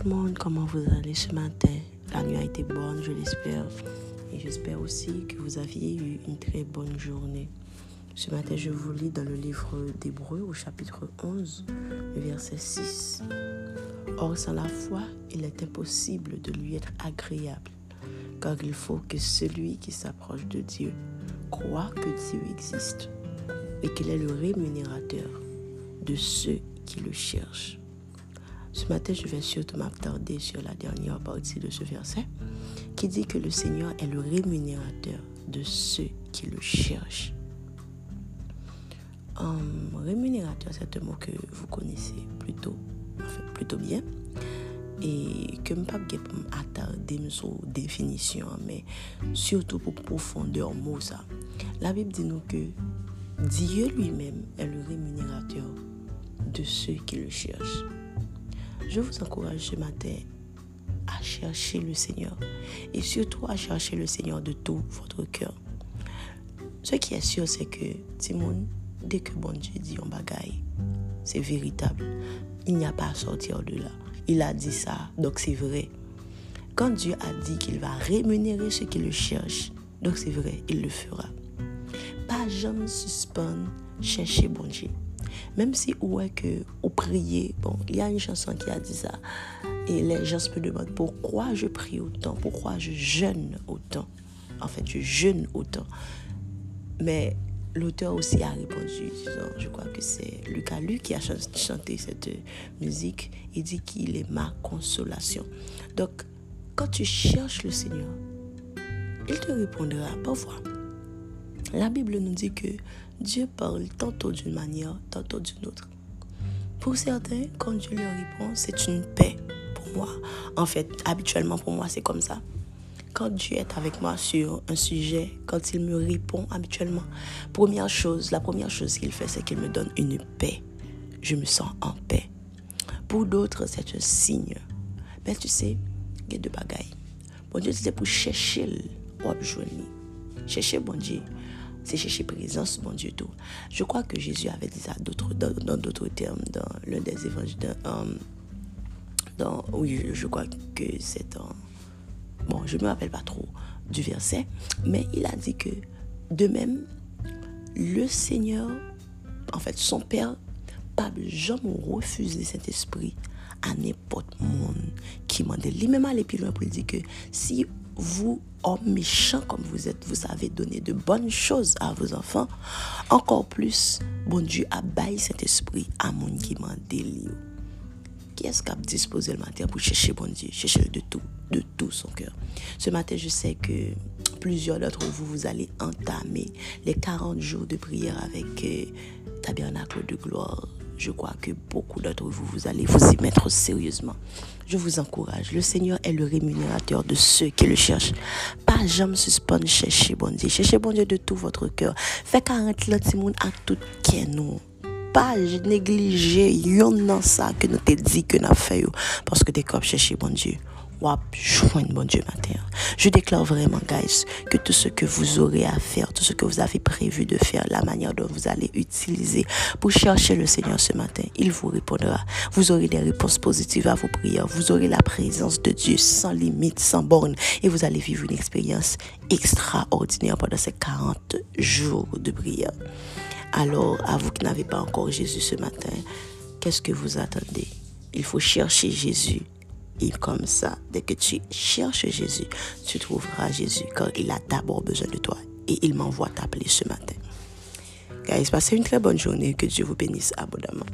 tout le monde, comment vous allez ce matin? La nuit a été bonne, je l'espère. Et j'espère aussi que vous aviez eu une très bonne journée. Ce matin, je vous lis dans le livre d'Hébreux, au chapitre 11, le verset 6. « Or, sans la foi, il est impossible de lui être agréable, car il faut que celui qui s'approche de Dieu croit que Dieu existe et qu'il est le rémunérateur de ceux qui le cherchent. » Ce matin, je vais surtout m'attarder sur la dernière partie de ce verset qui dit que le Seigneur est le rémunérateur de ceux qui le cherchent. Rémunérateur, c'est un mot que vous connaissez plutôt bien et que je ne vais pas m'attarder sur la définition, mais surtout pour profondeur mot ça. La Bible dit nous que Dieu lui-même est le rémunérateur de ceux qui le cherchent. Je vous encourage ce matin à chercher le Seigneur et surtout à chercher le Seigneur de tout votre cœur. Ce qui est sûr, c'est que Timon, dès que bon Dieu dit un bagaille, c'est véritable. Il n'y a pas à sortir de là. Il a dit ça, donc c'est vrai. Quand Dieu a dit qu'il va rémunérer ceux qui le cherchent, donc c'est vrai, il le fera. Pas jamais suspendre, chercher bon Dieu. Même si ouais que ou prier, bon, il y a une chanson qui a dit ça et les gens se demandent pourquoi je prie autant, pourquoi je jeûne autant. En fait, je jeûne autant. Mais l'auteur aussi a répondu, disons, je crois que c'est Luc qui a chanté cette musique. Il dit qu'il est ma consolation. Donc, quand tu cherches le Seigneur, il te répondra parfois. La Bible nous dit que Dieu parle tantôt d'une manière, tantôt d'une autre. Pour certains, quand Dieu leur répond, c'est une paix pour moi. En fait, habituellement pour moi, c'est comme ça. Quand Dieu est avec moi sur un sujet, quand il me répond habituellement, la première chose qu'il fait, c'est qu'il me donne une paix. Je me sens en paix. Pour d'autres, c'est un signe. Mais tu sais, il y a deux bagailles. Bon Dieu, c'est pour chercher l'objeunie. Chercher bon Dieu. C'est chercher présence, mon Dieu, tout. Je crois que Jésus avait dit ça dans d'autres termes, dans l'un des évangiles. Je crois que c'est dans... Bon, je ne me rappelle pas trop du verset, mais il a dit que, de même, le Seigneur, en fait, son Père, pas jamais refusé cet esprit à n'importe monde qui m'en dit. Lui-même allait plus loin pour dire que si... Vous, hommes méchants comme vous êtes, vous savez donner de bonnes choses à vos enfants. Encore plus, bon Dieu abaille cet esprit à mon qui m'en délire. Qui est-ce qui a disposé le matin pour chercher bon Dieu? Chercher de tout son cœur. Ce matin, je sais que plusieurs d'entre vous, vous allez entamer les 40 jours de prière avec Tabernacle de gloire. Je crois que beaucoup d'entre vous, vous allez vous y mettre sérieusement. Je vous encourage. Le Seigneur est le rémunérateur de ceux qui le cherchent. Pas jamais suspendre, chercher bon Dieu. Cherchez bon Dieu de tout votre cœur. Faites 40 l'antimoun à tout qui est nous. Pas négliger, y'en a ça que nous t'ai dit que nous fait. Parce que t'es comme chercher bon Dieu. Wap, joindre bon Dieu matin. Je déclare vraiment, guys, que tout ce que vous aurez à faire, tout ce que vous avez prévu de faire, la manière dont vous allez utiliser pour chercher le Seigneur ce matin, il vous répondra. Vous aurez des réponses positives à vos prières. Vous aurez la présence de Dieu sans limite, sans borne. Et vous allez vivre une expérience extraordinaire pendant ces 40 jours de prière. Alors, à vous qui n'avez pas encore Jésus ce matin, qu'est-ce que vous attendez? Il faut chercher Jésus. Et comme ça, dès que tu cherches Jésus, tu trouveras Jésus car il a d'abord besoin de toi et il m'envoie t'appeler ce matin. Guys, passez une très bonne journée, que Dieu vous bénisse abondamment.